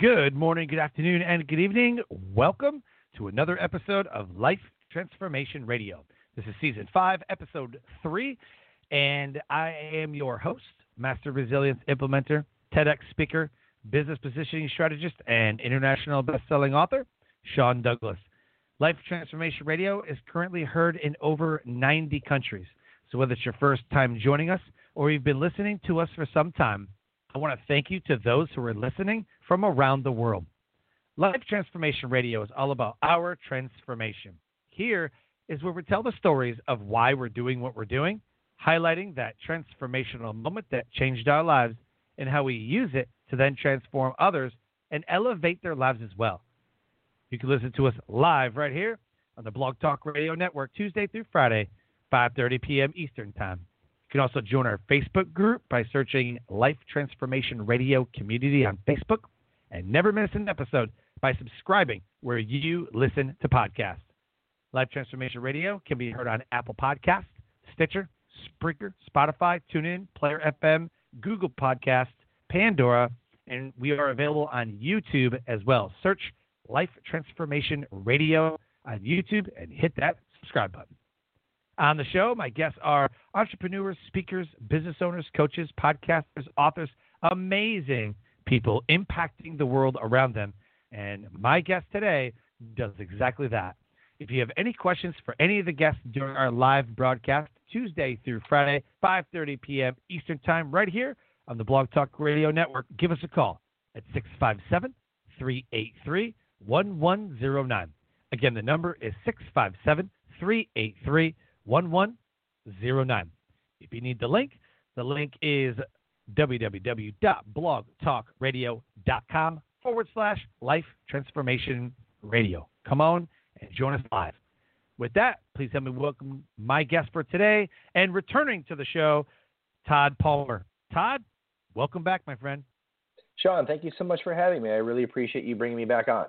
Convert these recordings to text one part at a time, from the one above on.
Good morning, good afternoon, and good evening. Welcome to another episode of Life Transformation Radio. This is Season 5, Episode 3, and I am your host, Master Resilience Implementer, TEDx speaker, business positioning strategist, and international best-selling author, Sean Douglas. Life Transformation Radio is currently heard in over 90 countries. So whether it's your first time joining us or you've been listening to us for some time, I want to thank you to those who are listening from around the world. Life Transformation Radio is all about our transformation. Here is where we tell the stories of why we're doing what we're doing, highlighting that transformational moment that changed our lives and how we use it to then transform others and elevate their lives as well. You can listen to us live right here on the Blog Talk Radio Network, Tuesday through Friday, 5:30 p.m. Eastern Time. You can also join our Facebook group by searching Life Transformation Radio Community on Facebook, and never miss an episode by subscribing where you listen to podcasts. Life Transformation Radio can be heard on Apple Podcasts, Stitcher, Spreaker, Spotify, TuneIn, Player FM, Google Podcasts, Pandora, and we are available on YouTube as well. Search Life Transformation Radio on YouTube and hit that subscribe button. On the show, my guests are entrepreneurs, speakers, business owners, coaches, podcasters, authors, amazing people impacting the world around them. And my guest today does exactly that. If you have any questions for any of the guests during our live broadcast, Tuesday through Friday, 5:30 p.m. Eastern Time, right here on the Blog Talk Radio Network, give us a call at 657-383-1109. Again, the number is 657-383-1109. 1109. If you need the link is www.blogtalkradio.com/Life Transformation Radio. Come on and join us live. With that, please help me welcome my guest for today and returning to the show, Todd Palmer. Todd, welcome back, my friend. Sean, thank you so much for having me. I really appreciate you bringing me back on.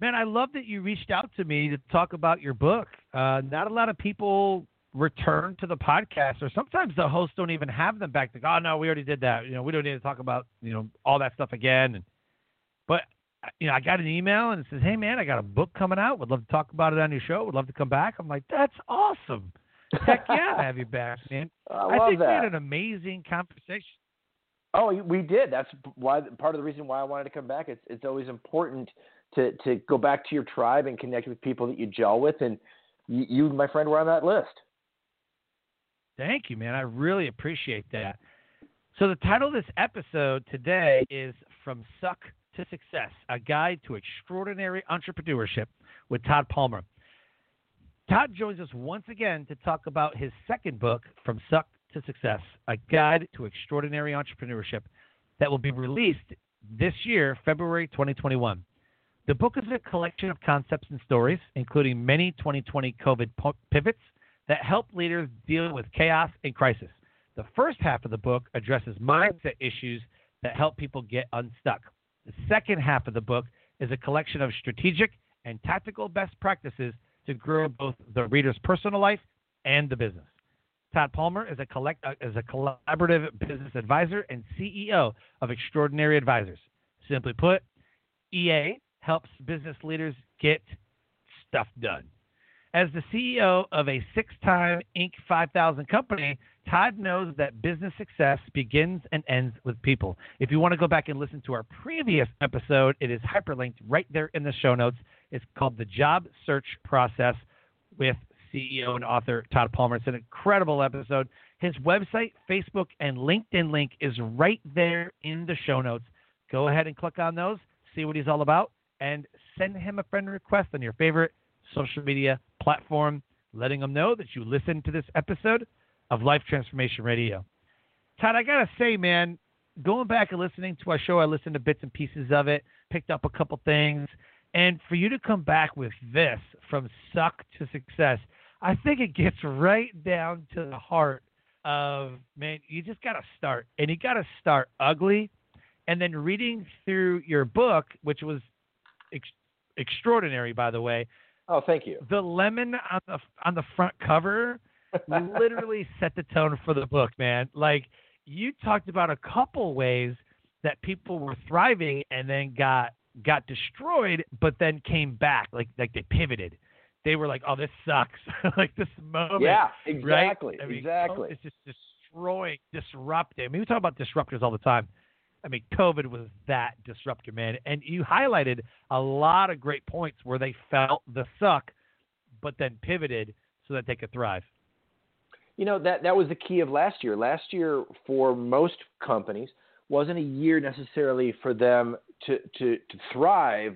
Man, I love that you reached out to me to talk about your book. Not a lot of people return to the podcast, or sometimes the hosts don't even have them back. They go, oh, no, we already did that. You know, we don't need to talk about, you know, all that stuff again. And, but, you know, I got an email and it says, hey, man, I got a book coming out. Would love to talk about it on your show. Would love to come back. I'm like, that's awesome. Heck yeah, have you back, man. I think we had an amazing conversation. Oh, we did. That's why part of the reason why I wanted to come back. It's always important to go back to your tribe and connect with people that you gel with, and you, my friend, were on that list. Thank you, man. I really appreciate that. So the title of this episode today is From Suck to Success, A Guide to Extraordinary Entrepreneurship with Todd Palmer. Todd joins us once again to talk about his second book, From Suck to Success, A Guide to Extraordinary Entrepreneurship, that will be released this year, February 2021. The book is a collection of concepts and stories, including many 2020 COVID pivots that help leaders deal with chaos and crisis. The first half of the book addresses mindset issues that help people get unstuck. The second half of the book is a collection of strategic and tactical best practices to grow both the reader's personal life and the business. Todd Palmer is a collaborative business advisor and CEO of Extraordinary Advisors. Simply put, EA helps business leaders get stuff done. As the CEO of a 6-time Inc. 5000 company, Todd knows that business success begins and ends with people. If you want to go back and listen to our previous episode, it is hyperlinked right there in the show notes. It's called The Job Search Process with CEO and author Todd Palmer. It's an incredible episode. His website, Facebook, and LinkedIn link is right there in the show notes. Go ahead and click on those, see what he's all about, and send him a friend request on your favorite social media platform, letting him know that you listened to this episode of Life Transformation Radio. Todd, I got to say, man, going back and listening to our show, I listened to bits and pieces of it, picked up a couple things. And for you to come back with this, from suck to success, I think it gets right down to the heart of, man, you just got to start. And you got to start ugly. And then reading through your book, which was extraordinary, by the way. Oh, thank you. The lemon on the front cover literally set the tone for the book, man. Like, you talked about a couple ways that people were thriving and then got destroyed, but then came back. Like they pivoted. They were like, "Oh, this sucks." Like this moment. Yeah, exactly. Right? I mean, exactly. It's just destroying, disrupting. I mean, we talk about disruptors all the time. I mean, COVID was that disruptor, man. And you highlighted a lot of great points where they felt the suck, but then pivoted so that they could thrive. You know, that was the key of last year. Last year, for most companies, wasn't a year necessarily for them to thrive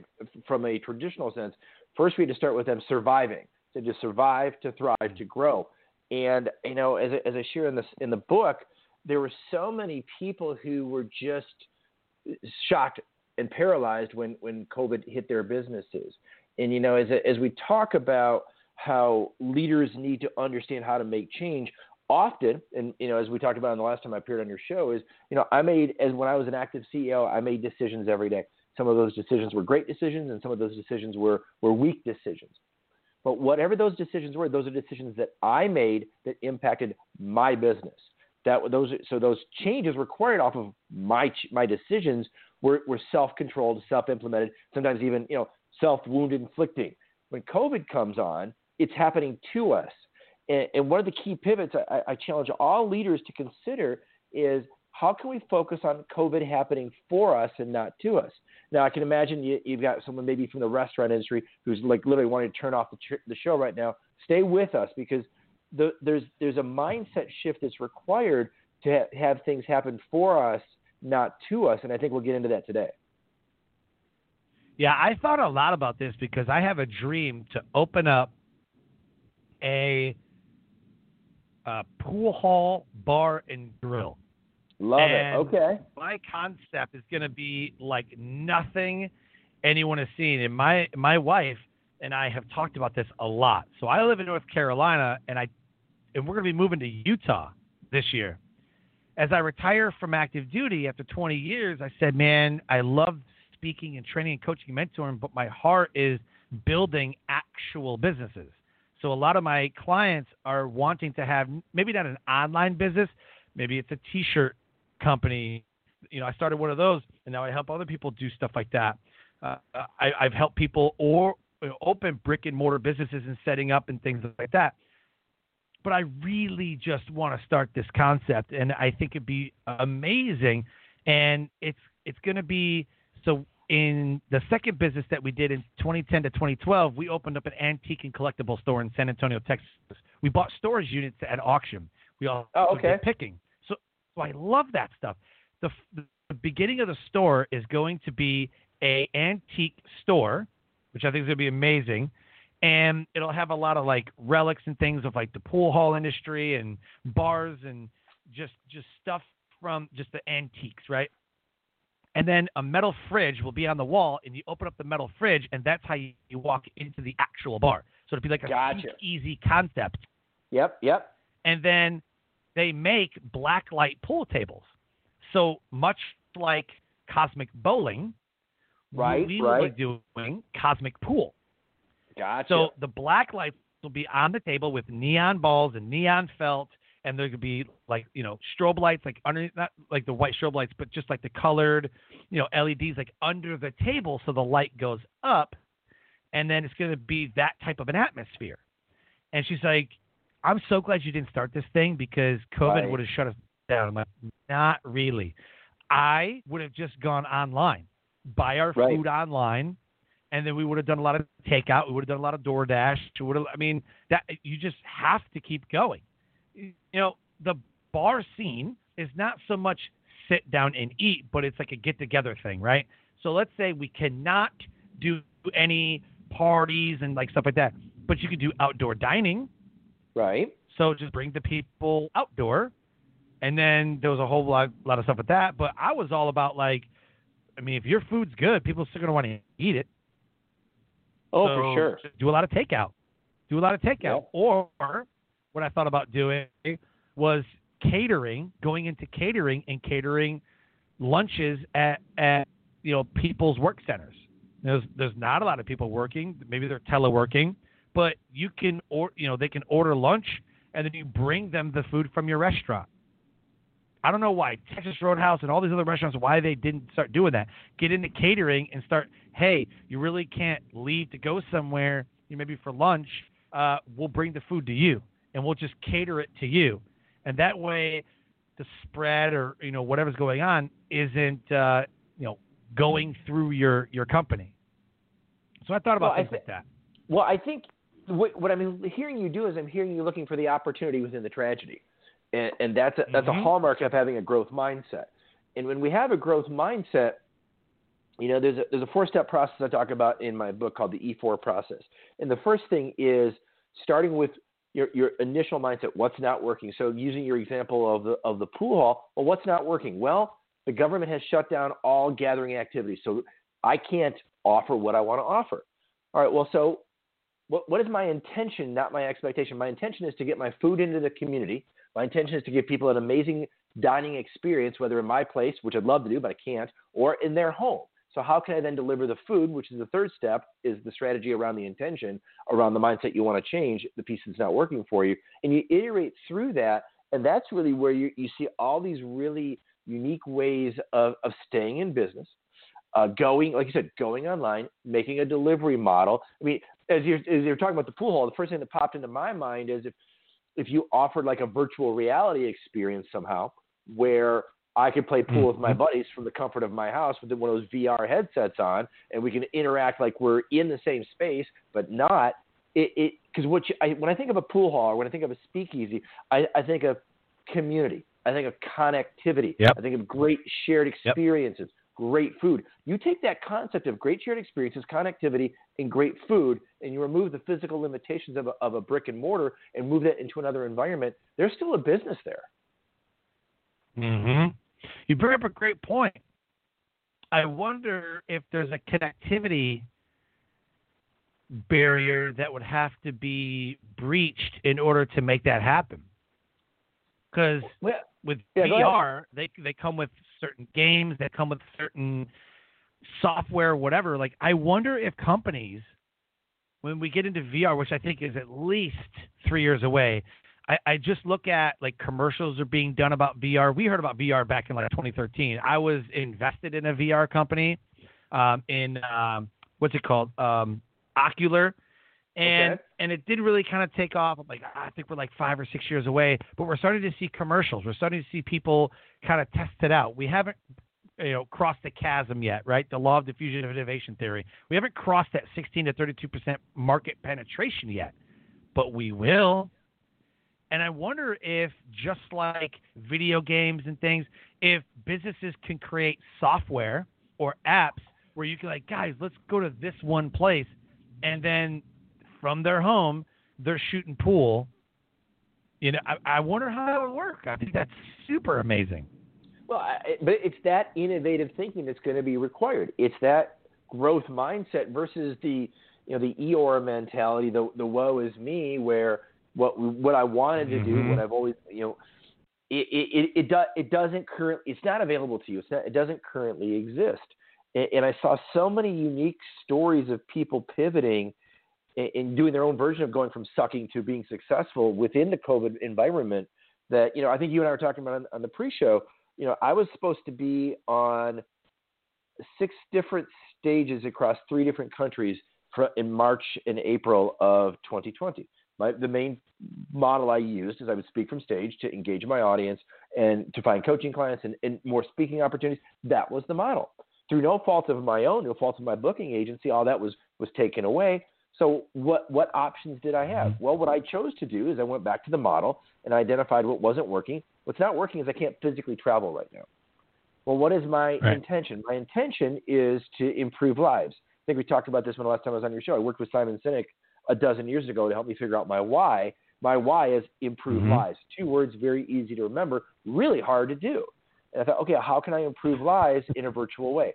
from a traditional sense. First, we had to start with them surviving. So to survive, to thrive, to grow. And, you know, as I share in the book, there were so many people who were just shocked and paralyzed when COVID hit their businesses. And, you know, as we talk about how leaders need to understand how to make change, often, and, you know, as we talked about in the last time I appeared on your show, is, you know, when I was an active CEO, I made decisions every day. Some of those decisions were great decisions, and some of those decisions were weak decisions. But whatever those decisions were, those are decisions that I made that impacted my business. Those changes required off of my decisions were self-controlled, self-implemented, sometimes even, you know, self-wound inflicting. When COVID comes on, it's happening to us. And one of the key pivots I challenge all leaders to consider is, how can we focus on COVID happening for us and not to us? Now, I can imagine you've got someone maybe from the restaurant industry who's like literally wanting to turn off the show right now. Stay with us, because there's a mindset shift that's required to have things happen for us, not to us. And I think we'll get into that today. Yeah, I thought a lot about this because I have a dream to open up a pool hall, bar, and grill. Love it. Okay. My concept is going to be like nothing anyone has seen. And my wife and I have talked about this a lot. So I live in North Carolina, and we're going to be moving to Utah this year. As I retire from active duty after 20 years, I said, man, I love speaking and training and coaching and mentoring, but my heart is building actual businesses. So a lot of my clients are wanting to have maybe not an online business, maybe it's a T-shirt company. You know, I started one of those, and now I help other people do stuff like that. I've helped people open brick and mortar businesses and setting up and things like that. But I really just want to start this concept, and I think it'd be amazing. And it's going to be, so in the second business that we did in 2010 to 2012, we opened up an antique and collectible store in San Antonio, Texas. We bought storage units at auction. We all did picking. So I love that stuff. The beginning of the store is going to be a antique store, which I think is going to be amazing. And it'll have a lot of like relics and things of like the pool hall industry and bars and just stuff from just the antiques, right? And then a metal fridge will be on the wall, and you open up the metal fridge, and that's how you walk into the actual bar. So it'll be like a easy concept. Yep. And then they make black light pool tables. So much like cosmic bowling, we will be doing cosmic pool. Gotcha. So the black lights will be on the table with neon balls and neon felt, and there could be like, you know, strobe lights, like underneath, not like the white strobe lights, but just like the colored, you know, LEDs like under the table, so the light goes up, and then it's going to be that type of an atmosphere. And she's like, I'm so glad you didn't start this thing, because COVID would have shut us down. I'm like, not really. I would have just gone online, buy our food online, and then we would have done a lot of takeout. We would have done a lot of DoorDash. You just have to keep going. You know, the bar scene is not so much sit down and eat, but it's like a get-together thing, right? So let's say we cannot do any parties and like stuff like that, but you could do outdoor dining. Right. So just bring the people outdoor, And then there was a whole lot of stuff with that. But I was all about, like, I mean, if your food's good, people are still going to want to eat it. Oh, so for sure. Do a lot of takeout. Yep. Or what I thought about doing was catering, going into catering and catering lunches at you know, people's work centers. There's not a lot of people working. Maybe they're teleworking, but you can, or, you know, they can order lunch and then you bring them the food from your restaurant. I don't know why Texas Roadhouse and all these other restaurants, why they didn't start doing that. Get into catering and start, hey, you really can't leave to go somewhere, you know, maybe for lunch. We'll bring the food to you and we'll just cater it to you. And that way the spread or, you know, whatever's going on isn't, you know, going through your company. So I thought about things like that. Well, I think what I'm hearing you do is I'm hearing you looking for the opportunity within the tragedy. And that's a hallmark of having a growth mindset. And when we have a growth mindset, you know, there's a 4-step process I talk about in my book called the E4 process. And the first thing is starting with your initial mindset, what's not working. So using your example of the pool hall, well, what's not working? Well, the government has shut down all gathering activities, so I can't offer what I want to offer. All right, well, so what is my intention, not my expectation? My intention is to get my food into the community. My intention is to give people an amazing dining experience, whether in my place, which I'd love to do, but I can't, or in their home. So how can I then deliver the food, which is the third step, is the strategy around the intention, around the mindset you want to change, the piece that's not working for you. And you iterate through that, and that's really where you see all these really unique ways of staying in business, going, like you said, going online, making a delivery model. I mean, as you're talking about the pool hall, the first thing that popped into my mind is if you offered like a virtual reality experience somehow where I could play pool with my buddies from the comfort of my house with one of those VR headsets on, and we can interact like we're in the same space, but not it. Because when I think of a pool hall or when I think of a speakeasy, I think of community. I think of connectivity. Yep. I think of great shared experiences, great food. You take that concept of great shared experiences, connectivity, and great food, and you remove the physical limitations of a brick and mortar and move that into another environment. There's still a business there. Mm-hmm. You bring up a great point. I wonder if there's a connectivity barrier that would have to be breached in order to make that happen. Because with VR, they come with certain games, they come with certain software, whatever. Like, I wonder if companies, when we get into VR, which I think is at least 3 years away, I just look at, like, commercials are being done about VR. We heard about VR back in, like, 2013. I was invested in a VR company what's it called? Ocular. And it didn't really kind of take off. I'm like, I think we're like 5 or 6 years away, but we're starting to see commercials. We're starting to see people kind of test it out. We haven't, you know, crossed the chasm yet, right? The law of diffusion of innovation theory. We haven't crossed that 16 to 32% market penetration yet, but we will. And I wonder if, just like video games and things, if businesses can create software or apps where you can, like, guys, let's go to this one place, and then from their home, they're shooting pool. You know, I wonder how that would work. I think that's super amazing. Well, but it's that innovative thinking that's going to be required. It's that growth mindset versus the, you know, the Eeyore mentality, the woe is me, where what I wanted to do, what I've always, you know, it doesn't currently, it's not available to you. It doesn't currently exist. And I saw so many unique stories of people pivoting in doing their own version of going from sucking to being successful within the COVID environment that, you know, I think you and I were talking about on the pre-show. You know, I was supposed to be on 6 different stages across 3 different countries in March and April of 2020. The main model I used is I would speak from stage to engage my audience and to find coaching clients and more speaking opportunities. That was the model. Through no fault of my own, no fault of my booking agency, all that was taken away. So what options did I have? Well, what I chose to do is I went back to the model and I identified what wasn't working. What's not working is I can't physically travel right now. Well, what is my intention? My intention is to improve lives. I think we talked about this when the last time I was on your show. I worked with Simon Sinek 12 years ago to help me figure out my why. My why is improve lives. 2 words, very easy to remember, really hard to do. And I thought, okay, how can I improve lives in a virtual way?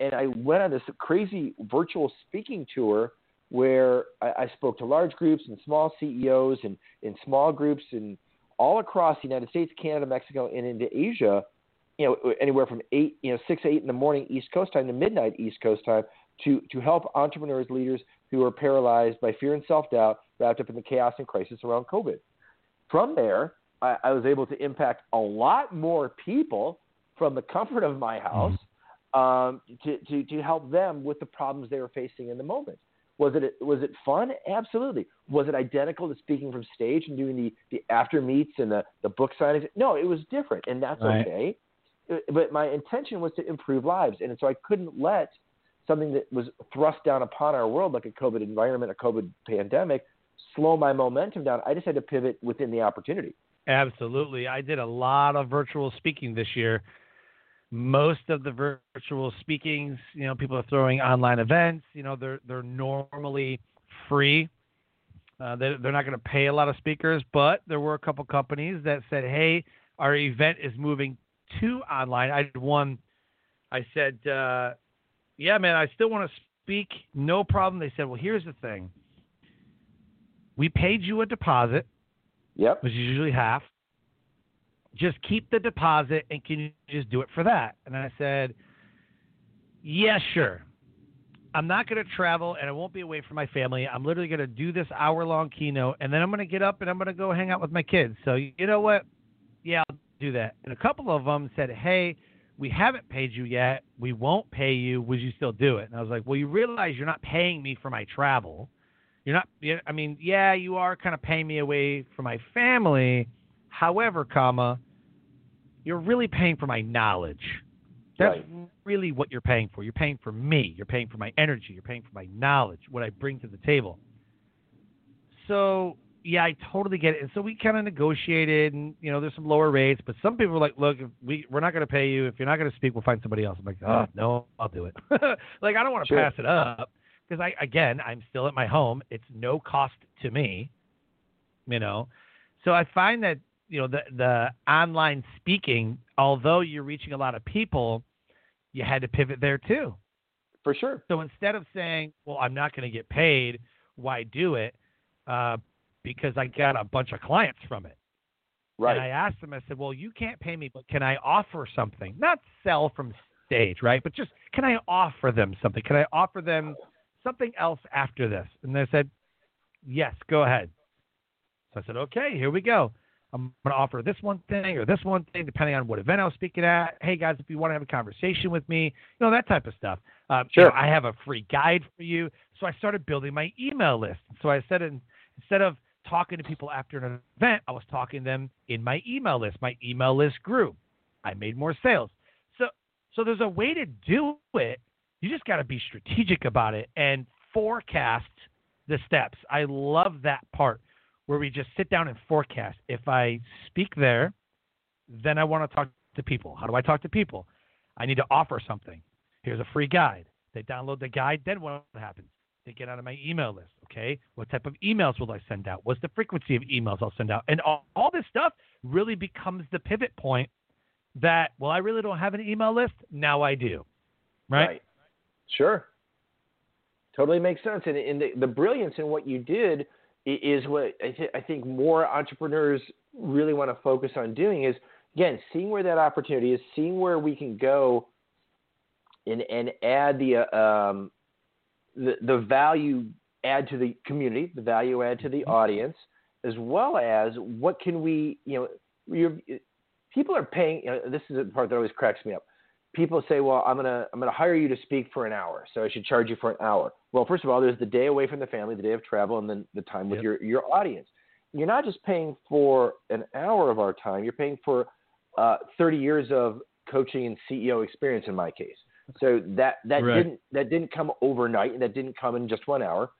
And I went on this crazy virtual speaking tour where I spoke to large groups and small CEOs and in small groups and all across the United States, Canada, Mexico, and into Asia, you know, anywhere from 6 to 8 in the morning East Coast time to midnight East Coast time to help entrepreneurs, leaders who are paralyzed by fear and self-doubt wrapped up in the chaos and crisis around COVID. From there, I was able to impact a lot more people from the comfort of my house to help them with the problems they were facing in the moment. Was it fun? Absolutely. Was it identical to speaking from stage and doing the after meets and the book signings? No, it was different, and that's okay. But my intention was to improve lives, and so I couldn't let something that was thrust down upon our world like a COVID environment, a COVID pandemic, slow my momentum down. I just had to pivot within the opportunity. Absolutely. I did a lot of virtual speaking this year. Most of the virtual speakings, you know, people are throwing online events. You know, they're normally free. They're not going to pay a lot of speakers, but there were a couple companies that said, hey, our event is moving to online. I did one. I said, yeah, man, I still want to speak. No problem. They said, well, here's the thing. We paid you a deposit. Yep. Which is usually half. Just keep the deposit, and can you just do it for that? And I said, yeah, sure. I'm not going to travel, and I won't be away from my family. I'm literally going to do this hour-long keynote, and then I'm going to get up, and I'm going to go hang out with my kids. So you know what? Yeah, I'll do that. And a couple of them said, hey, we haven't paid you yet. We won't pay you. Would you still do it? And I was like, well, you realize you're not paying me for my travel. You're not, I mean, yeah, you are kind of paying me away for my family. However, you're really paying for my knowledge. That's really what you're paying for. You're paying for me. You're paying for my energy. You're paying for my knowledge, what I bring to the table. So, yeah, I totally get it. And so we kind of negotiated, and, you know, there's some lower rates. But some people were like, look, we're not going to pay you. If you're not going to speak, we'll find somebody else. I'm like, oh, no, I'll do it. Like, I don't want to pass it up because, I'm still at my home. It's no cost to me, you know. So I find that, you know, the online speaking, although you're reaching a lot of people, you had to pivot there too. For sure. So instead of saying, well, I'm not going to get paid, why do it? Because I got a bunch of clients from it. Right. And I asked them, I said, well, you can't pay me, but can I offer something? Not sell from stage, right? But just, can I offer them something? Can I offer them something else after this? And they said, yes, go ahead. So I said, okay, here we go. I'm going to offer this one thing, depending on what event I was speaking at. Hey, guys, if you want to have a conversation with me, you know, that type of stuff. Sure. You know, I have a free guide for you. So I started building my email list. So I said, instead of talking to people after an event, I was talking to them in my email list. My email list grew. I made more sales. So there's a way to do it. You just got to be strategic about it and forecast the steps. I love that part, where we just sit down and forecast. If I speak there, then I want to talk to people. How do I talk to people? I need to offer something. Here's a free guide. They download the guide, then what happens? They get out of my email list, okay? What type of emails will I send out? What's the frequency of emails I'll send out? And all this stuff really becomes the pivot point that, well, I really don't have an email list. Now I do, right? Sure. Totally makes sense. And the brilliance in what you did is what I think more entrepreneurs really want to focus on doing is, again, seeing where that opportunity is, seeing where we can go and add the value add to the community, the value add to the audience, as well as what can we, you know, people are paying, you know, this is the part that always cracks me up. People say, well, I'm going to hire you to speak for an hour, so I should charge you for an hour. Well, first of all, there's the day away from the family, the day of travel, and then the time with your audience. You're not just paying for an hour of our time. You're paying for 30 years of coaching and CEO experience in my case. So that didn't come overnight, and that didn't come in just 1 hour.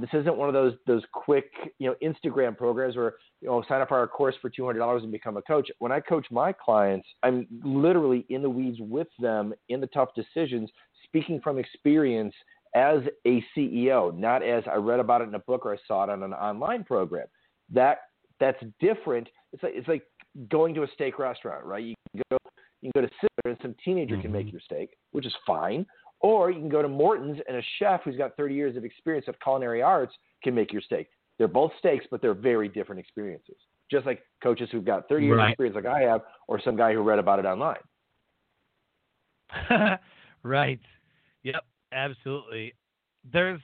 This isn't one of those quick, you know, Instagram programs where, you know, sign up for our course for $200 and become a coach. When I coach my clients, I'm literally in the weeds with them in the tough decisions, speaking from experience as a CEO, not as I read about it in a book or I saw it on an online program. That's different. It's like going to a steak restaurant, right? You can go to Sizzler and some teenager can make your steak, which is fine. Or you can go to Morton's and a chef who's got 30 years of experience of culinary arts can make your steak. They're both steaks, but they're very different experiences. Just like coaches who've got 30 years of experience like I have, or some guy who read about it online. Right. Yep, absolutely. There's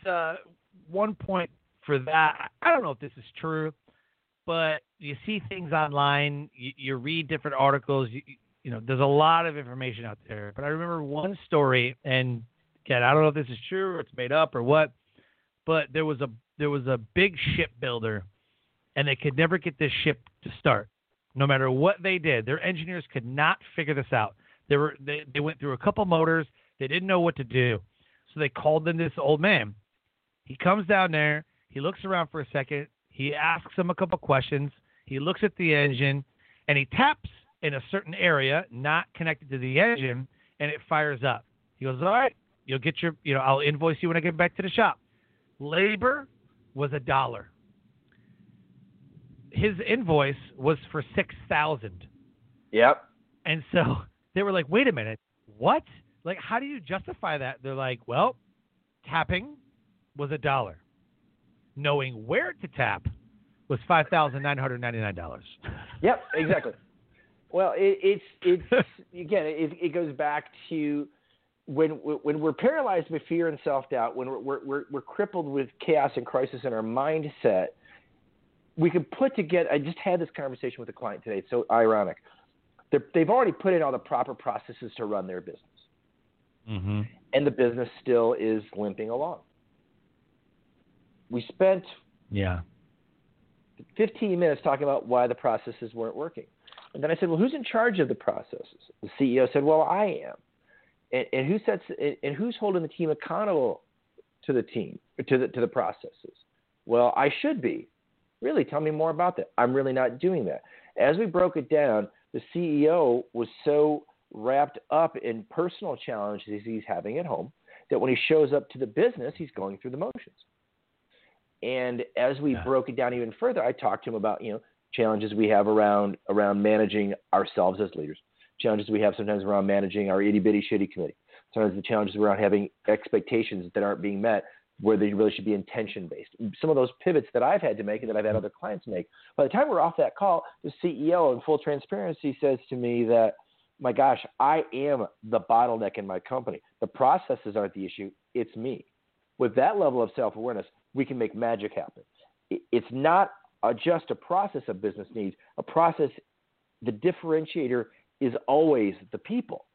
one point for that. I don't know if this is true, but you see things online, you read different articles, you know, there's a lot of information out there. But I remember one story, and again, I don't know if this is true or it's made up or what, but there was a big shipbuilder, and they could never get this ship to start. No matter what they did, their engineers could not figure this out. They went through a couple motors. They didn't know what to do, so they called in this old man. He comes down there. He looks around for a second. He asks him a couple questions. He looks at the engine, and he taps in a certain area not connected to the engine, and it fires up. He goes, all right, you'll get your, you know, I'll invoice you when I get back to the shop. Labor was $1. His invoice was for $6,000. Yep. And so they were like, wait a minute, what? Like, how do you justify that? They're like, well, tapping was $1. Knowing where to tap was $5,999. Yep, exactly. Well, it's again, it goes back to when we're paralyzed by fear and self-doubt, when we're crippled with chaos and crisis in our mindset, we can put together – I just had this conversation with a client today. It's so ironic. They've already put in all the proper processes to run their business, and the business still is limping along. We spent 15 minutes talking about why the processes weren't working. And then I said, well, who's in charge of the processes? The CEO said, well, I am. And who's holding the team accountable to the team, to the processes? Well, I should be. Really, tell me more about that. I'm really not doing that. As we broke it down, the CEO was so wrapped up in personal challenges he's having at home that when he shows up to the business, he's going through the motions. And as we broke it down even further, I talked to him about, you know, challenges we have around managing ourselves as leaders, challenges we have sometimes around managing our itty-bitty shitty committee, sometimes the challenges around having expectations that aren't being met where they really should be intention-based. Some of those pivots that I've had to make and that I've had other clients make, by the time we're off that call, the CEO in full transparency says to me that, my gosh, I am the bottleneck in my company. The processes aren't the issue. It's me. With that level of self-awareness, we can make magic happen. It's not just a process a business needs. A process, the differentiator is always the people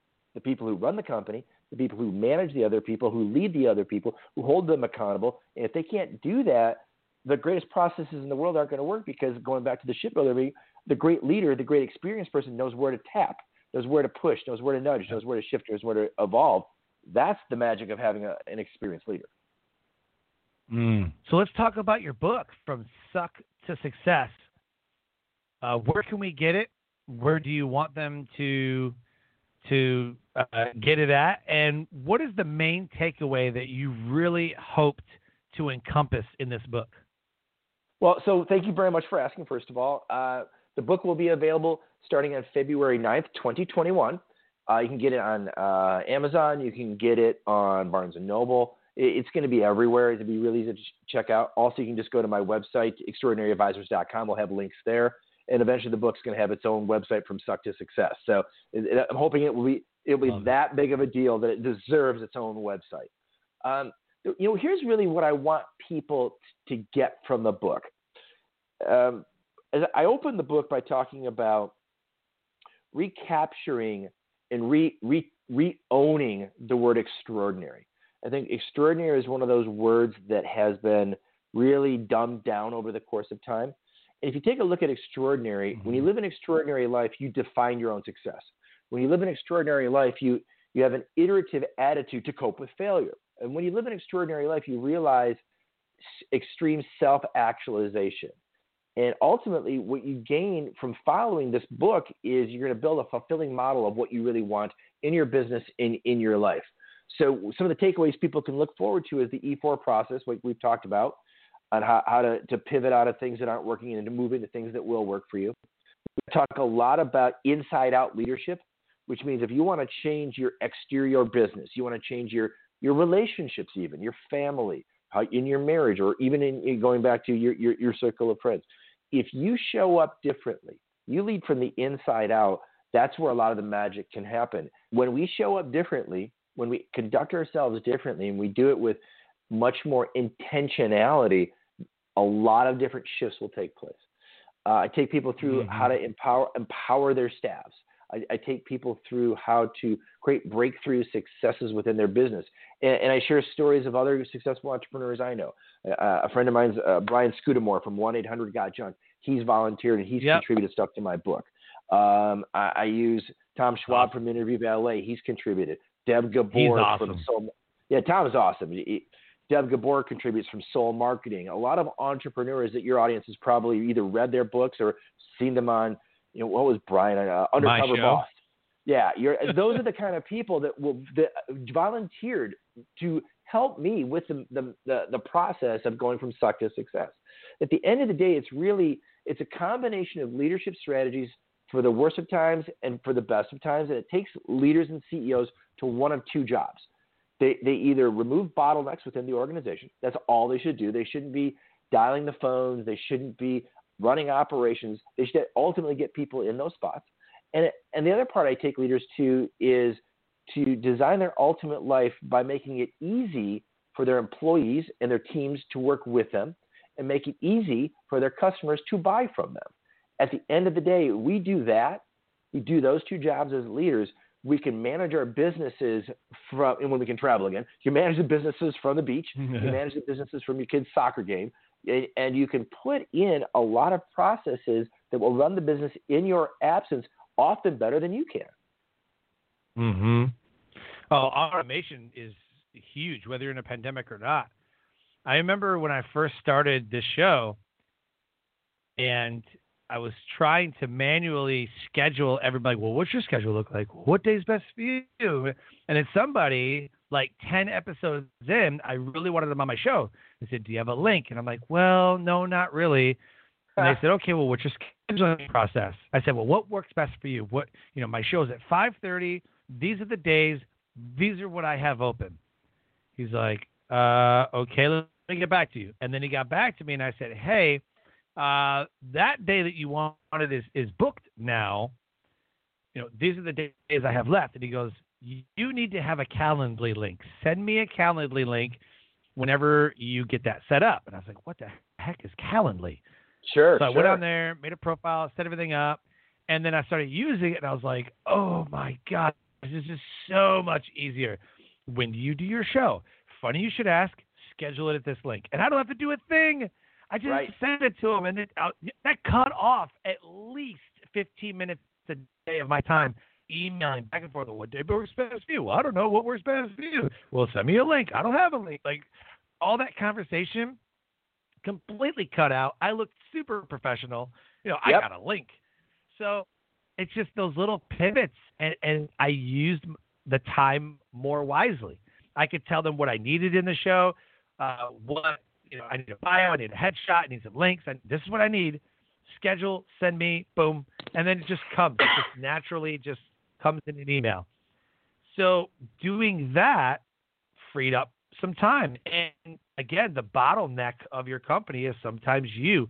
who run the company, the people who manage the other people, who lead the other people, who hold them accountable. And if they can't do that, the greatest processes in the world aren't going to work because, going back to the shipbuilder, the great leader, the great experienced person knows where to tap, knows where to push, knows where to nudge, knows where to shift, knows where to evolve. That's the magic of having an experienced leader. So let's talk about your book, From Suck to Success. Where can we get it? Where do you want them to get it at? And what is the main takeaway that you really hoped to encompass in this book? Well, so thank you very much for asking, first of all. The book will be available starting on February 9th, 2021. You can get it on Amazon. You can get it on Barnes & Noble. It's going to be everywhere. It'll be really easy to check out. Also, you can just go to my website, extraordinaryadvisors.com. We'll have links there. And eventually the book's going to have its own website, From Suck to Success. So I'm hoping it'll be that big of a deal that it deserves its own website. You know, here's really what I want people to get from the book. I opened the book by talking about recapturing and re-owning the word extraordinary. I think extraordinary is one of those words that has been really dumbed down over the course of time. And if you take a look at extraordinary, when you live an extraordinary life, you define your own success. When you live an extraordinary life, you have an iterative attitude to cope with failure. And when you live an extraordinary life, you realize extreme self-actualization. And ultimately, what you gain from following this book is you're going to build a fulfilling model of what you really want in your business and in your life. So some of the takeaways people can look forward to is the E4 process, like we've talked about, on how to pivot out of things that aren't working and to move into things that will work for you. We talk a lot about inside-out leadership, which means if you want to change your exterior business, you want to change your relationships even, your family, in your marriage, or even in going back to your circle of friends. If you show up differently, you lead from the inside out, that's where a lot of the magic can happen. When we show up differently, when we conduct ourselves differently, and we do it with much more intentionality, a lot of different shifts will take place. I take people through how to empower their staffs. I take people through how to create breakthrough successes within their business. And I share stories of other successful entrepreneurs I know. A friend of mine's Brian Scudamore from 1-800-GOT-JUNK. He's volunteered and he's contributed stuff to my book. I use Tom Schwab from Interview Valet. He's contributed. Deb Gabor. Awesome. From Soul. Yeah, Tom is awesome. Deb Gabor contributes from Soul Marketing. A lot of entrepreneurs that your audience has probably either read their books or seen them on, what was Brian? Undercover Boss. Yeah, those are the kind of people that volunteered to help me with the process of going from suck to success. At the end of the day, it's a combination of leadership strategies for the worst of times and for the best of times, and it takes leaders and CEOs to one of two jobs. They either remove bottlenecks within the organization. That's all they should do. They shouldn't be dialing the phones. They shouldn't be running operations. They should ultimately get people in those spots. And the other part I take leaders to is to design their ultimate life by making it easy for their employees and their teams to work with them and make it easy for their customers to buy from them. At the end of the day, we do that. We do those two jobs as leaders. We can manage our businesses and when we can travel again, you manage the businesses from the beach, you manage the businesses from your kid's soccer game, and you can put in a lot of processes that will run the business in your absence often better than you can. Oh, automation is huge, whether you're in a pandemic or not. I remember when I first started this show and I was trying to manually schedule everybody. Well, what's your schedule look like? What day's best for you? And then somebody, like 10 episodes in, I really wanted them on my show. They said, do you have a link? And I'm like, well, no, not really. And they said, okay, well, what's your scheduling process? I said, well, what works best for you? What, my show's at 5:30. These are the days. These are what I have open. He's like, okay, let me get back to you. And then he got back to me, and I said, hey, that day that you wanted is booked now. These are the days I have left. And he goes, you need to have a Calendly link. Send me a Calendly link whenever you get that set up. And I was like, what the heck is Calendly? Sure. So I went on there, made a profile, set everything up, and then I started using it. And I was like, oh my God, this is so much easier. When do you do your show? Funny you should ask. Schedule it at this link. And I don't have to do a thing. I just sent it to him, and that cut off at least 15 minutes a day of my time emailing back and forth. What day works best for you? Well, I don't know. What works best for you? Well, send me a link. I don't have a link. Like, all that conversation completely cut out. I looked super professional. I got a link. So it's just those little pivots, and I used the time more wisely. I could tell them what I needed in the show, I need a bio, I need a headshot, I need some links. This is what I need. Schedule, send me, boom. And then it just comes. It just naturally just comes in an email. So doing that freed up some time. And again, the bottleneck of your company is sometimes you.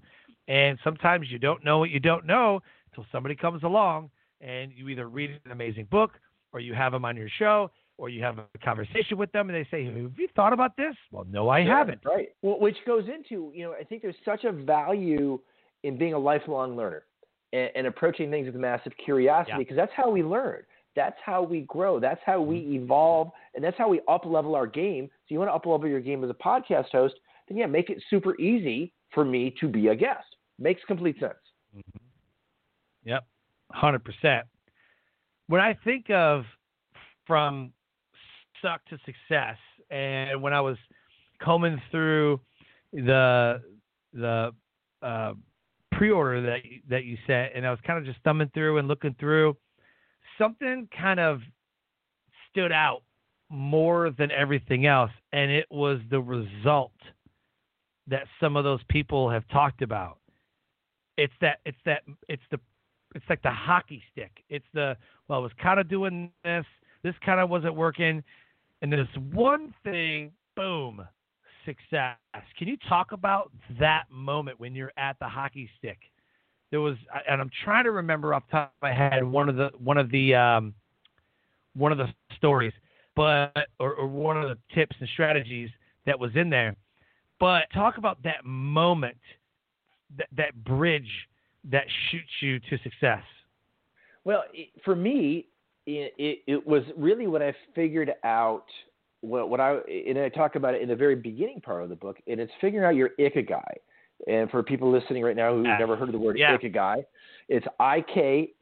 And sometimes you don't know what you don't know until somebody comes along and you either read an amazing book or you have them on your show, or you have a conversation with them and they say, have you thought about this? Well, no, I haven't. Right. Well, which goes into, I think there's such a value in being a lifelong learner and approaching things with massive curiosity, because that's how we learn. That's how we grow. That's how we evolve. And that's how we up-level our game. So you want to up-level your game as a podcast host, then make it super easy for me to be a guest. Makes complete sense. Yep. 100%. When I think of from suck to success, and when I was combing through the pre-order that you sent, and I was kind of just thumbing through and looking through, something kind of stood out more than everything else, and it was the result that some of those people have talked about. It's like the hockey stick. It's the, well, I was kind of doing this. This kind of wasn't working. And there's one thing, boom, success. Can you talk about that moment when you're at the hockey stick? There was, and I'm trying to remember off the top of my head, one of the stories, or one of the tips and strategies that was in there. But talk about that moment, that bridge that shoots you to success. Well, for me, it was really what I figured out. I talk about it in the very beginning part of the book, and it's figuring out your ikigai. And for people listening right now who've never heard of the word ikigai, it's I-K-A-G-A-I.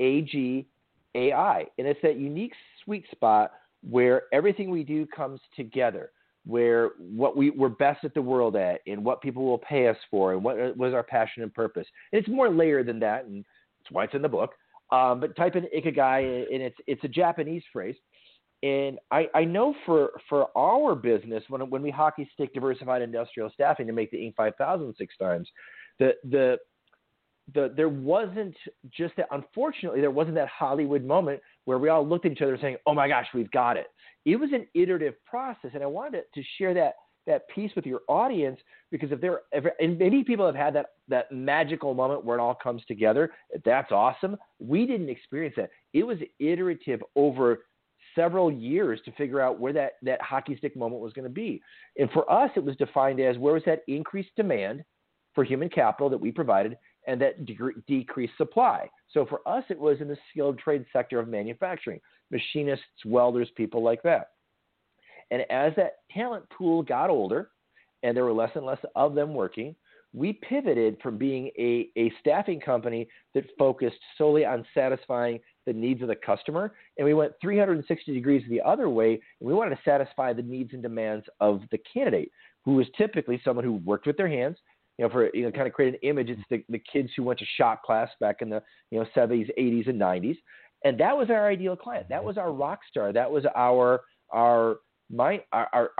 And it's that unique sweet spot where everything we do comes together, where what we're best at the world at and what people will pay us for and what was our passion and purpose. And it's more layered than that, and it's why it's in the book. But type in ikigai, and it's a Japanese phrase. And I know for our business, when we hockey stick diversified industrial staffing to make the Inc. 5000 six times, there wasn't just that. Unfortunately, there wasn't that Hollywood moment where we all looked at each other saying, "Oh my gosh, we've got it." It was an iterative process, and I wanted to share that piece with your audience, because and many people have had that magical moment where it all comes together. That's awesome. We didn't experience that. It was iterative over several years to figure out where that hockey stick moment was going to be. And for us, it was defined as where was that increased demand for human capital that we provided and that decreased supply. So for us, it was in the skilled trade sector of manufacturing, machinists, welders, people like that. And as that talent pool got older and there were less and less of them working, we pivoted from being a staffing company that focused solely on satisfying the needs of the customer, and we went 360 degrees the other way, and we wanted to satisfy the needs and demands of the candidate, who was typically someone who worked with their hands. Kind of create an image. It's the kids who went to shop class back in the 70s, 80s, and 90s, and that was our ideal client. That was our rock star. That was our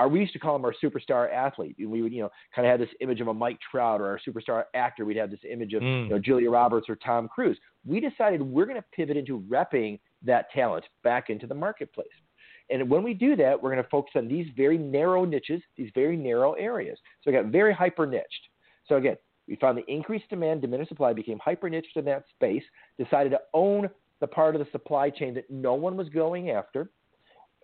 we used to call him our superstar athlete. We would kind of have this image of a Mike Trout, or our superstar actor. We'd have this image of Julia Roberts or Tom Cruise. We decided we're going to pivot into repping that talent back into the marketplace. And when we do that, we're going to focus on these very narrow niches, these very narrow areas. So we got very hyper-niched. So again, we found the increased demand, diminished supply, became hyper-niched in that space, decided to own the part of the supply chain that no one was going after.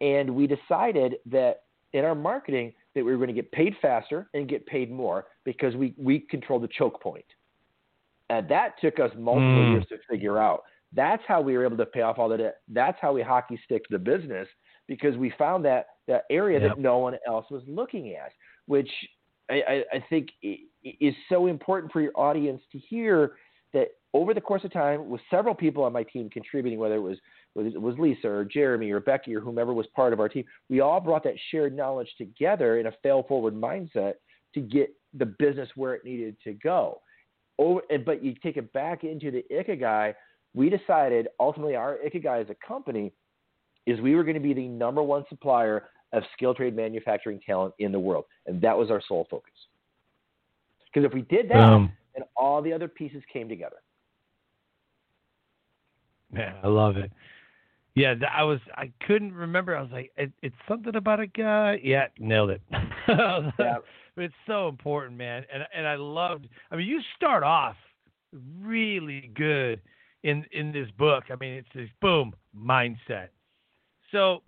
And we decided that in our marketing that we were going to get paid faster and get paid more, because we controlled the choke point. And that took us multiple years to figure out. That's how we were able to pay off all the debt. That's how we hockey sticked the business, because we found that area that no one else was looking at, which I think is so important for your audience to hear, that over the course of time, with several people on my team contributing, whether it was Lisa or Jeremy or Becky or whomever was part of our team, we all brought that shared knowledge together in a fail-forward mindset to get the business where it needed to go. But you take it back into the ikigai. We decided ultimately our ikigai as a company is we were going to be the number one supplier of skilled trade manufacturing talent in the world, and that was our sole focus. Because if we did that, then all the other pieces came together. Man, I love it. Yeah, I couldn't remember. I was like, it's something about a guy. Yeah, nailed it. Yeah. It's so important, man. And I loved, I mean, you start off really good in this book. I mean, it's this boom mindset. So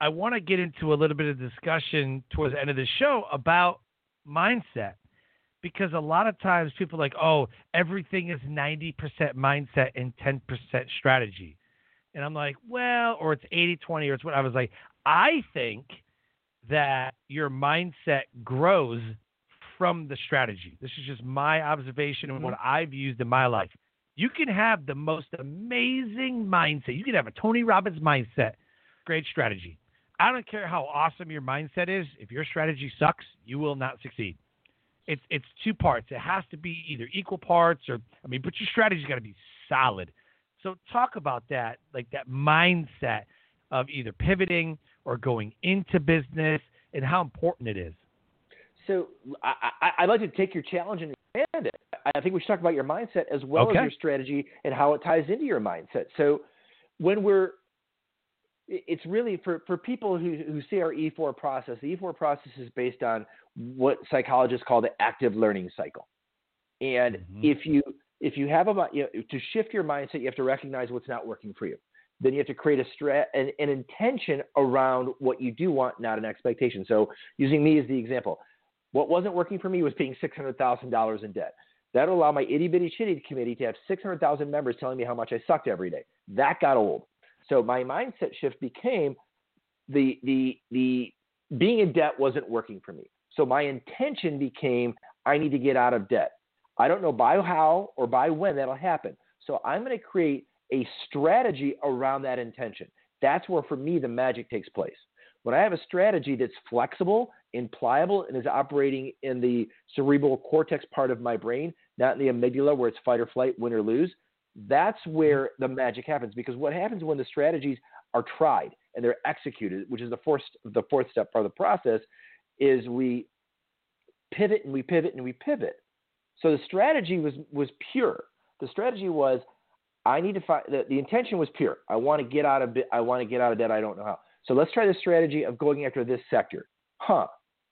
I want to get into a little bit of discussion towards the end of the show about mindset, because a lot of times people are like, oh, everything is 90% mindset and 10% strategy. And I'm like, well, or it's 80-20, or it's what I was like. I think that your mindset grows from the strategy. This is just my observation and what I've used in my life. You can have the most amazing mindset. You can have a Tony Robbins mindset, great strategy. I don't care how awesome your mindset is. If your strategy sucks, you will not succeed. It's two parts. It has to be either equal parts, but your strategy's got to be solid. So talk about that, like that mindset of either pivoting or going into business, and how important it is. So I'd like to take your challenge and expand it. I think we should talk about your mindset as well as your strategy and how it ties into your mindset. So when we're – it's really for people who see our E4 process, the E4 process is based on what psychologists call the active learning cycle. And if you have a – you know, to shift your mindset, you have to recognize what's not working for you. Then you have to create an intention around what you do want, not an expectation. So using me as the example, what wasn't working for me was being $600,000 in debt. That would allow my itty-bitty-shitty committee to have 600,000 members telling me how much I sucked every day. That got old. So my mindset shift became the being in debt wasn't working for me. So my intention became I need to get out of debt. I don't know by how or by when that'll happen. So I'm going to create a strategy around that intention. That's where, for me, the magic takes place. When I have a strategy that's flexible and pliable and is operating in the cerebral cortex part of my brain, not in the amygdala where it's fight or flight, win or lose, that's where the magic happens. Because what happens when the strategies are tried and they're executed, which is the fourth step part of the process, is we pivot and we pivot and we pivot. So the strategy was pure. The strategy was I need to find the intention was pure. I want to get out of debt. I don't know how. So let's try the strategy of going after this sector. I'm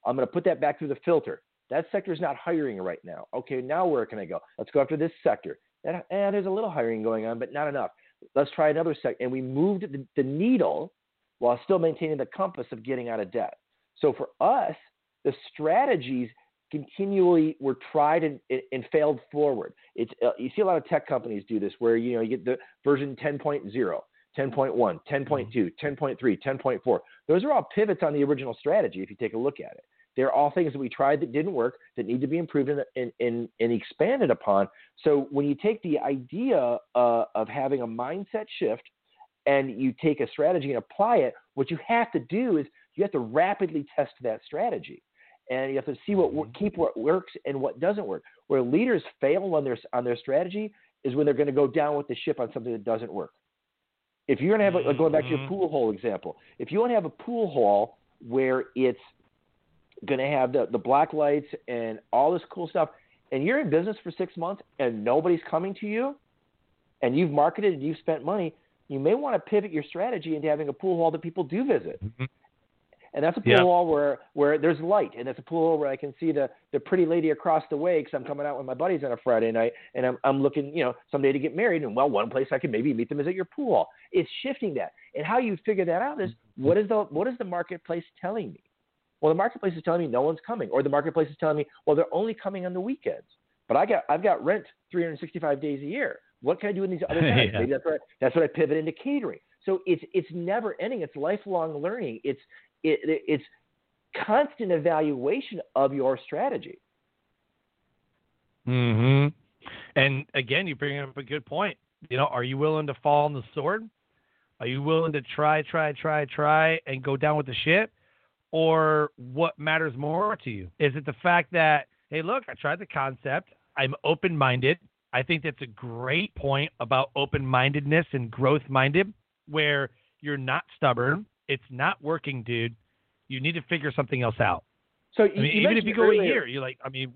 going to put that back through the filter. That sector is not hiring right now. Okay, now where can I go? Let's go after this sector. There's a little hiring going on, but not enough. Let's try another sector. And we moved the needle while still maintaining the compass of getting out of debt. So for us, the strategies continually were tried and failed forward. It's you see a lot of tech companies do this where you get the version 10.0, 10.1, 10.2, 10.3, 10.4. Those are all pivots on the original strategy if you take a look at it. They're all things that we tried that didn't work that need to be improved and expanded upon. So when you take the idea of having a mindset shift and you take a strategy and apply it, what you have to do is you have to rapidly test that strategy. And you have to see what works and what doesn't work. Where leaders fail on their strategy is when they're going to go down with the ship on something that doesn't work. If you're going to have going back to your pool hall example, if you want to have a pool hall where it's going to have the black lights and all this cool stuff, and you're in business for 6 months and nobody's coming to you, and you've marketed and you've spent money, you may want to pivot your strategy into having a pool hall that people do visit. And that's a pool hall where there's light, and that's a pool hall where I can see the pretty lady across the way because I'm coming out with my buddies on a Friday night, and I'm looking, someday to get married, and one place I can maybe meet them is at your pool hall. It's shifting that, and how you figure that out is what is the marketplace telling me? Well, the marketplace is telling me no one's coming, or the marketplace is telling me they're only coming on the weekends. But I've got rent 365 days a year. What can I do in these other times? Maybe that's what I pivot into catering. So it's never ending. It's lifelong learning. It's constant evaluation of your strategy. And again, you bring up a good point. Are you willing to fall on the sword? Are you willing to try and go down with the ship? Or what matters more to you? Is it the fact that, hey, look, I tried the concept. I'm open-minded. I think that's a great point about open-mindedness and growth-minded, where you're not stubborn. It's not working, dude. You need to figure something else out. So even if you go a year, you're like, you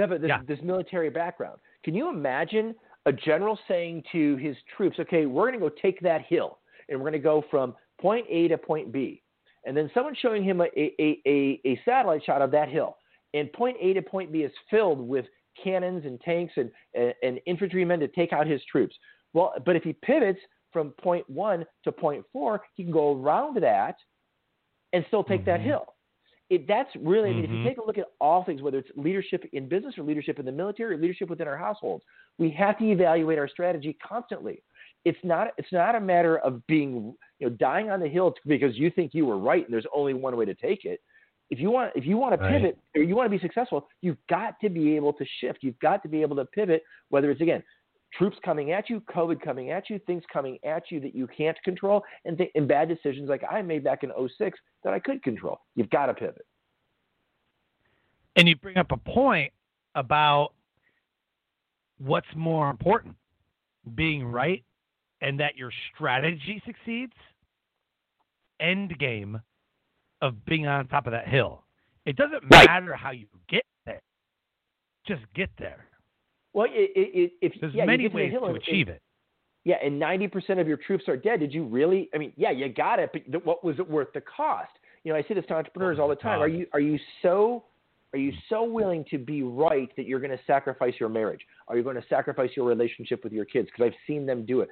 have this military background. Can you imagine a general saying to his troops, okay, we're going to go take that hill, and we're going to go from point A to point B. And then someone showing him a satellite shot of that hill. And point A to point B is filled with cannons and tanks and infantrymen to take out his troops. Well, but if he pivots from point 1 to point 4, he can go around that and still take that hill. That's really, I mean, if you take a look at all things, whether it's leadership in business or leadership in the military or leadership within our households, we have to evaluate our strategy constantly. It's not a matter of being, dying on the hill because you think you were right and there's only one way to take it. If you want to pivot or you want to be successful, you've got to be able to shift. You've got to be able to pivot, whether it's, again, troops coming at you, COVID coming at you, things coming at you that you can't control, and bad decisions like I made back in 2006 that I could control. You've got to pivot. And you bring up a point about what's more important, being right and that your strategy succeeds, end game of being on top of that hill. It doesn't matter how you get there. Just get there. Well, there's many ways to achieve it. Yeah, and 90% of your troops are dead. Did you really? I mean, yeah, you got it, but what was it worth the cost? You know, I say this to entrepreneurs all the time. Are you so willing to be right that you're going to sacrifice your marriage? Are you going to sacrifice your relationship with your kids? Because I've seen them do it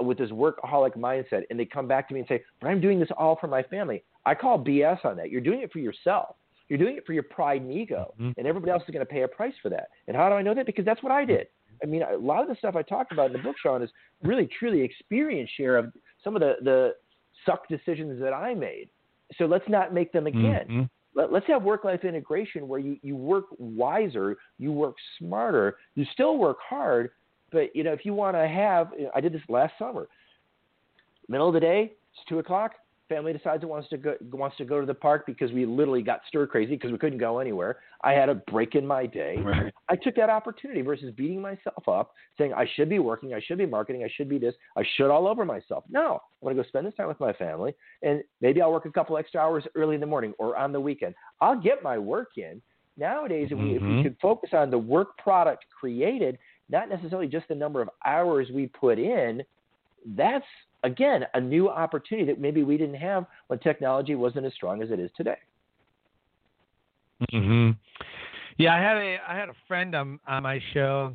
with this workaholic mindset, and they come back to me and say, "But I'm doing this all for my family." I call BS on that. You're doing it for yourself. You're doing it for your pride and ego, and everybody else is going to pay a price for that. And how do I know that? Because that's what I did. I mean, a lot of the stuff I talked about in the book, Sean, is really truly experience share of some of the suck decisions that I made. So let's not make them again. Mm-hmm. Let's have work-life integration where you work wiser, you work smarter, you still work hard, but, you know, if you want to have – I did this last summer. Middle of the day, it's 2 o'clock. Family decides it wants to go to the park because we literally got stir crazy because we couldn't go anywhere. I had a break in my day. Right. I took that opportunity versus beating myself up, saying I should be working, I should be marketing, I should be this, I should all over myself. No, I want to go spend this time with my family, and maybe I'll work a couple extra hours early in the morning or on the weekend. I'll get my work in. Nowadays, if we could focus on the work product created, not necessarily just the number of hours we put in, that's again, a new opportunity that maybe we didn't have when technology wasn't as strong as it is today. Mm-hmm. Yeah, I had a friend on my show,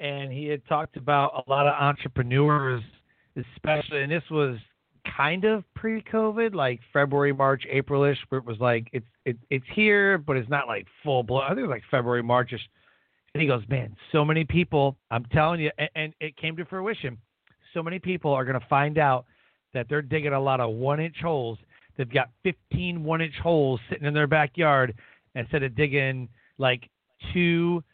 and he had talked about a lot of entrepreneurs, especially, and this was kind of pre-COVID, like February, March, April-ish, where it was like it's here, but it's not like full blown. I think it was like February, March-ish, and he goes, "Man, so many people, I'm telling you," and it came to fruition. So many people are going to find out that they're digging a lot of 1-inch holes. They've got 15 1-inch holes sitting in their backyard instead of digging like 2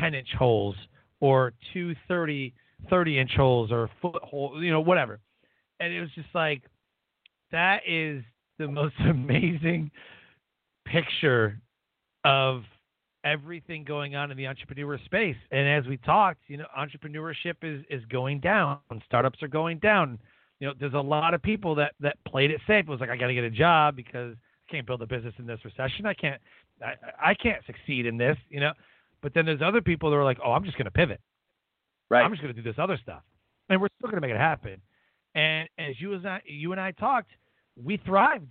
10-inch holes or 2 30-inch holes or foot holes, you know, whatever. And it was just like, that is the most amazing picture of everything going on in the entrepreneur space. And as we talked, you know, entrepreneurship is going down. Startups are going down. You know, there's a lot of people that played it safe. It was like, I got to get a job because I can't build a business in this recession. I can't succeed in this, you know. But then there's other people that are like, oh, I'm just going to pivot. Right. I'm just going to do this other stuff. And we're still going to make it happen. And as you and I talked, we thrived.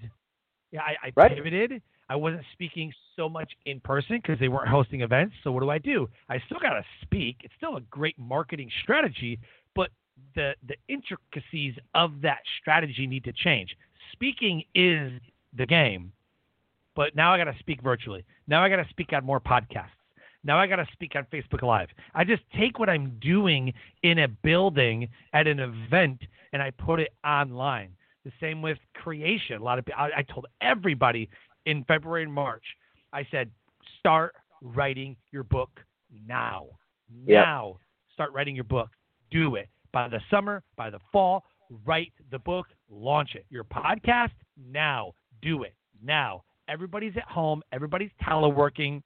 Yeah, I pivoted. I wasn't speaking so much in person because they weren't hosting events. So what do? I still got to speak. It's still a great marketing strategy, but the intricacies of that strategy need to change. Speaking is the game, but now I got to speak virtually. Now I got to speak on more podcasts. Now I got to speak on Facebook Live. I just take what I'm doing in a building at an event and I put it online. The same with creation. A lot of people, I told everybody in February and March, I said, start writing your book now. Yep. Now, start writing your book. Do it. By the summer, by the fall, write the book, launch it. Your podcast, now. Do it. Now. Everybody's at home. Everybody's teleworking.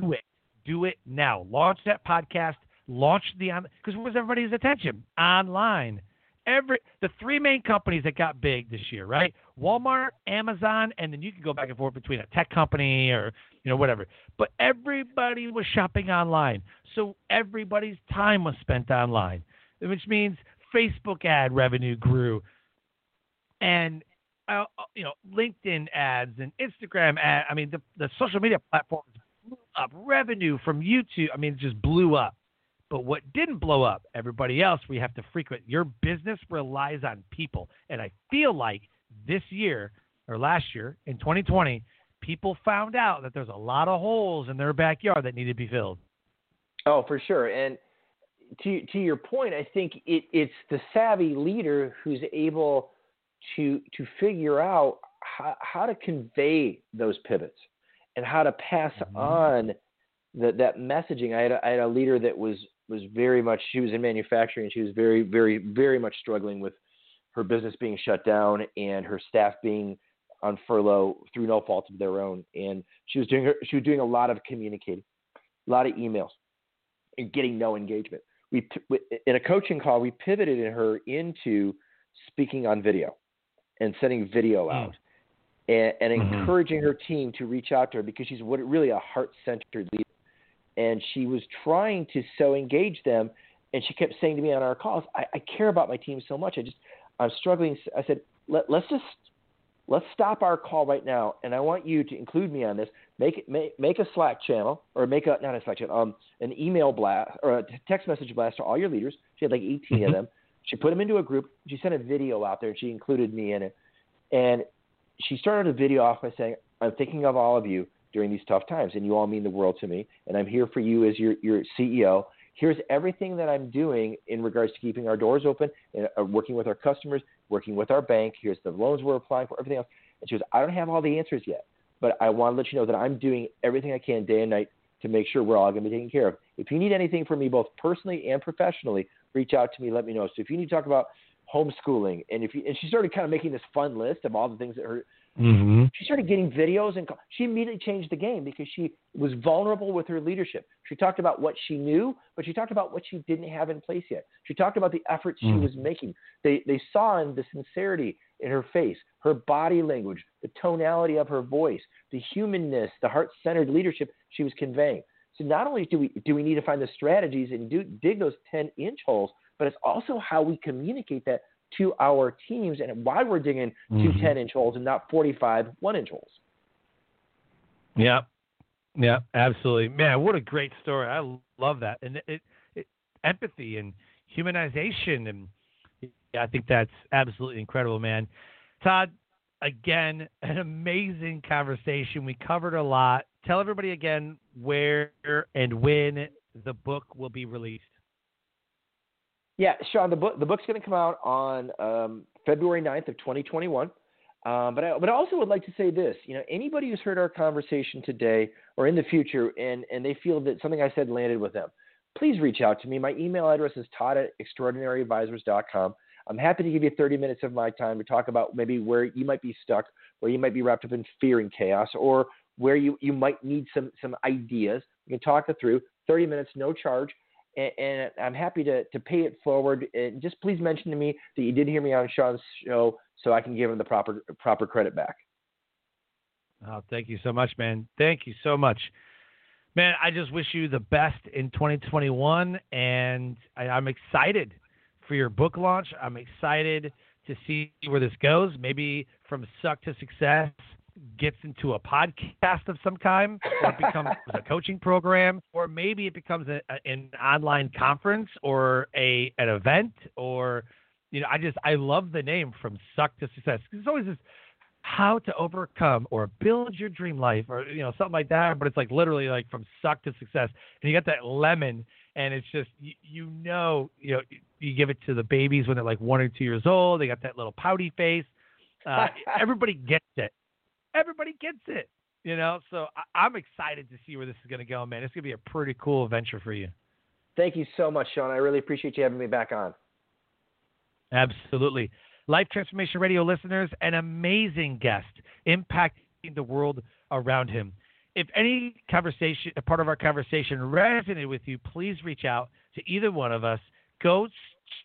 Do it. Do it now. Launch that podcast. Launch because where's everybody's attention? Online. The three main companies that got big this year, right? Walmart, Amazon, and then you can go back and forth between a tech company or, you know, whatever. But everybody was shopping online. So everybody's time was spent online, which means Facebook ad revenue grew. And, you know, LinkedIn ads and Instagram ads. I mean, the social media platforms blew up. Revenue from YouTube, I mean, it just blew up. But what didn't blow up, everybody else we have to frequent. Your business relies on people. And I feel like this year or last year in 2020, people found out that there's a lot of holes in their backyard that need to be filled. Oh, for sure. And to your point, I think it's the savvy leader who's able to figure out how to convey those pivots and how to pass on that messaging. I had a leader that was very much, she was in manufacturing, and she was very, very, very much struggling with her business being shut down and her staff being on furlough through no fault of their own. And she was doing a lot of communicating, a lot of emails, and getting no engagement. We in a coaching call, we pivoted her into speaking on video and sending video out. and encouraging her team to reach out to her because she's really a heart-centered leader. And she was trying to so engage them, and she kept saying to me on our calls, I care about my team so much. I'm struggling. I said, let's stop our call right now, and I want you to include me on this. Make a Slack channel, or an email blast or a text message blast to all your leaders. She had like 18 of them. She put them into a group. She sent a video out there, and she included me in it. And she started a video off by saying, "I'm thinking of all of you during these tough times, and you all mean the world to me. And I'm here for you as your CEO. Here's everything that I'm doing in regards to keeping our doors open, and working with our customers, working with our bank. Here's the loans we're applying for, everything else." And she goes, "I don't have all the answers yet, but I want to let you know that I'm doing everything I can day and night to make sure we're all going to be taken care of. If you need anything from me, both personally and professionally, reach out to me, let me know. So if you need to talk about homeschooling," and she started kind of making this fun list of all the things that her, she started getting videos, and she immediately changed the game because she was vulnerable with her leadership. She talked about what she knew, but she talked about what she didn't have in place yet. She talked about the efforts she was making. They saw in the sincerity in her face, her body language, the tonality of her voice, the humanness, the heart-centered leadership she was conveying. So not only do we need to find the strategies and dig those 10-inch holes, but it's also how we communicate that to our teams and why we're digging 2 10-inch holes and not 45 1-inch holes. Yeah. Yeah, absolutely. Man, what a great story. I love that. And empathy and humanization. And yeah, I think that's absolutely incredible, man. Todd, again, an amazing conversation. We covered a lot. Tell everybody again where and when the book will be released. Yeah, Sean, the book's going to come out on February 9th of 2021. But I also would like to say this, anybody who's heard our conversation today or in the future and they feel that something I said landed with them, please reach out to me. My email address is todd@extraordinaryadvisors.com. I'm happy to give you 30 minutes of my time to talk about maybe where you might be stuck, where you might be wrapped up in fear and chaos, or where you might need some ideas. We can talk it through, 30 minutes, no charge. And I'm happy to pay it forward. And just please mention to me that you did hear me on Sean's show so I can give him the proper credit back. Oh, thank you so much, man. Thank you so much. Man, I just wish you the best in 2021. And I'm excited for your book launch. I'm excited to see where this goes. Maybe From Suck to Success gets into a podcast of some kind, or it becomes a coaching program, or maybe it becomes an online conference or an event, or, I love the name From Suck to Success. It's always this how to overcome or build your dream life or, something like that. But it's like literally like From Suck to Success. And you got that lemon, and it's just, you give it to the babies when they're like 1 or 2 years old. They got that little pouty face. Everybody gets it. Everybody gets it, so I'm excited to see where this is going to go, man. It's going to be a pretty cool adventure for you. Thank you so much, Sean. I really appreciate you having me back on. Absolutely. Life Transformation Radio listeners, an amazing guest impacting the world around him. If any conversation, a part of our conversation resonated with you, please reach out to either one of us. Go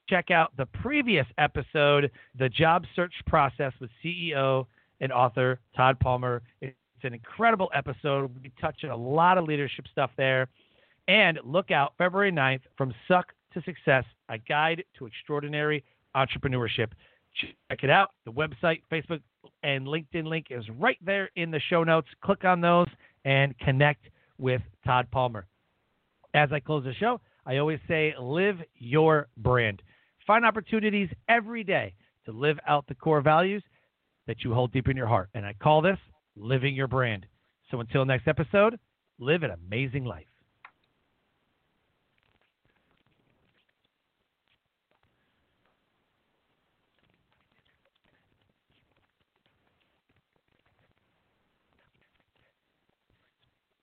check out the previous episode, The Job Search Process with CEO and author Todd Palmer. It's an incredible episode. We'll be touching a lot of leadership stuff there. And look out February 9th, From Suck to Success, A Guide to Extraordinary Entrepreneurship. Check it out. The website, Facebook, and LinkedIn link is right there in the show notes. Click on those and connect with Todd Palmer. As I close the show, I always say live your brand. Find opportunities every day to live out the core values that you hold deep in your heart. And I call this living your brand. So until next episode, live an amazing life.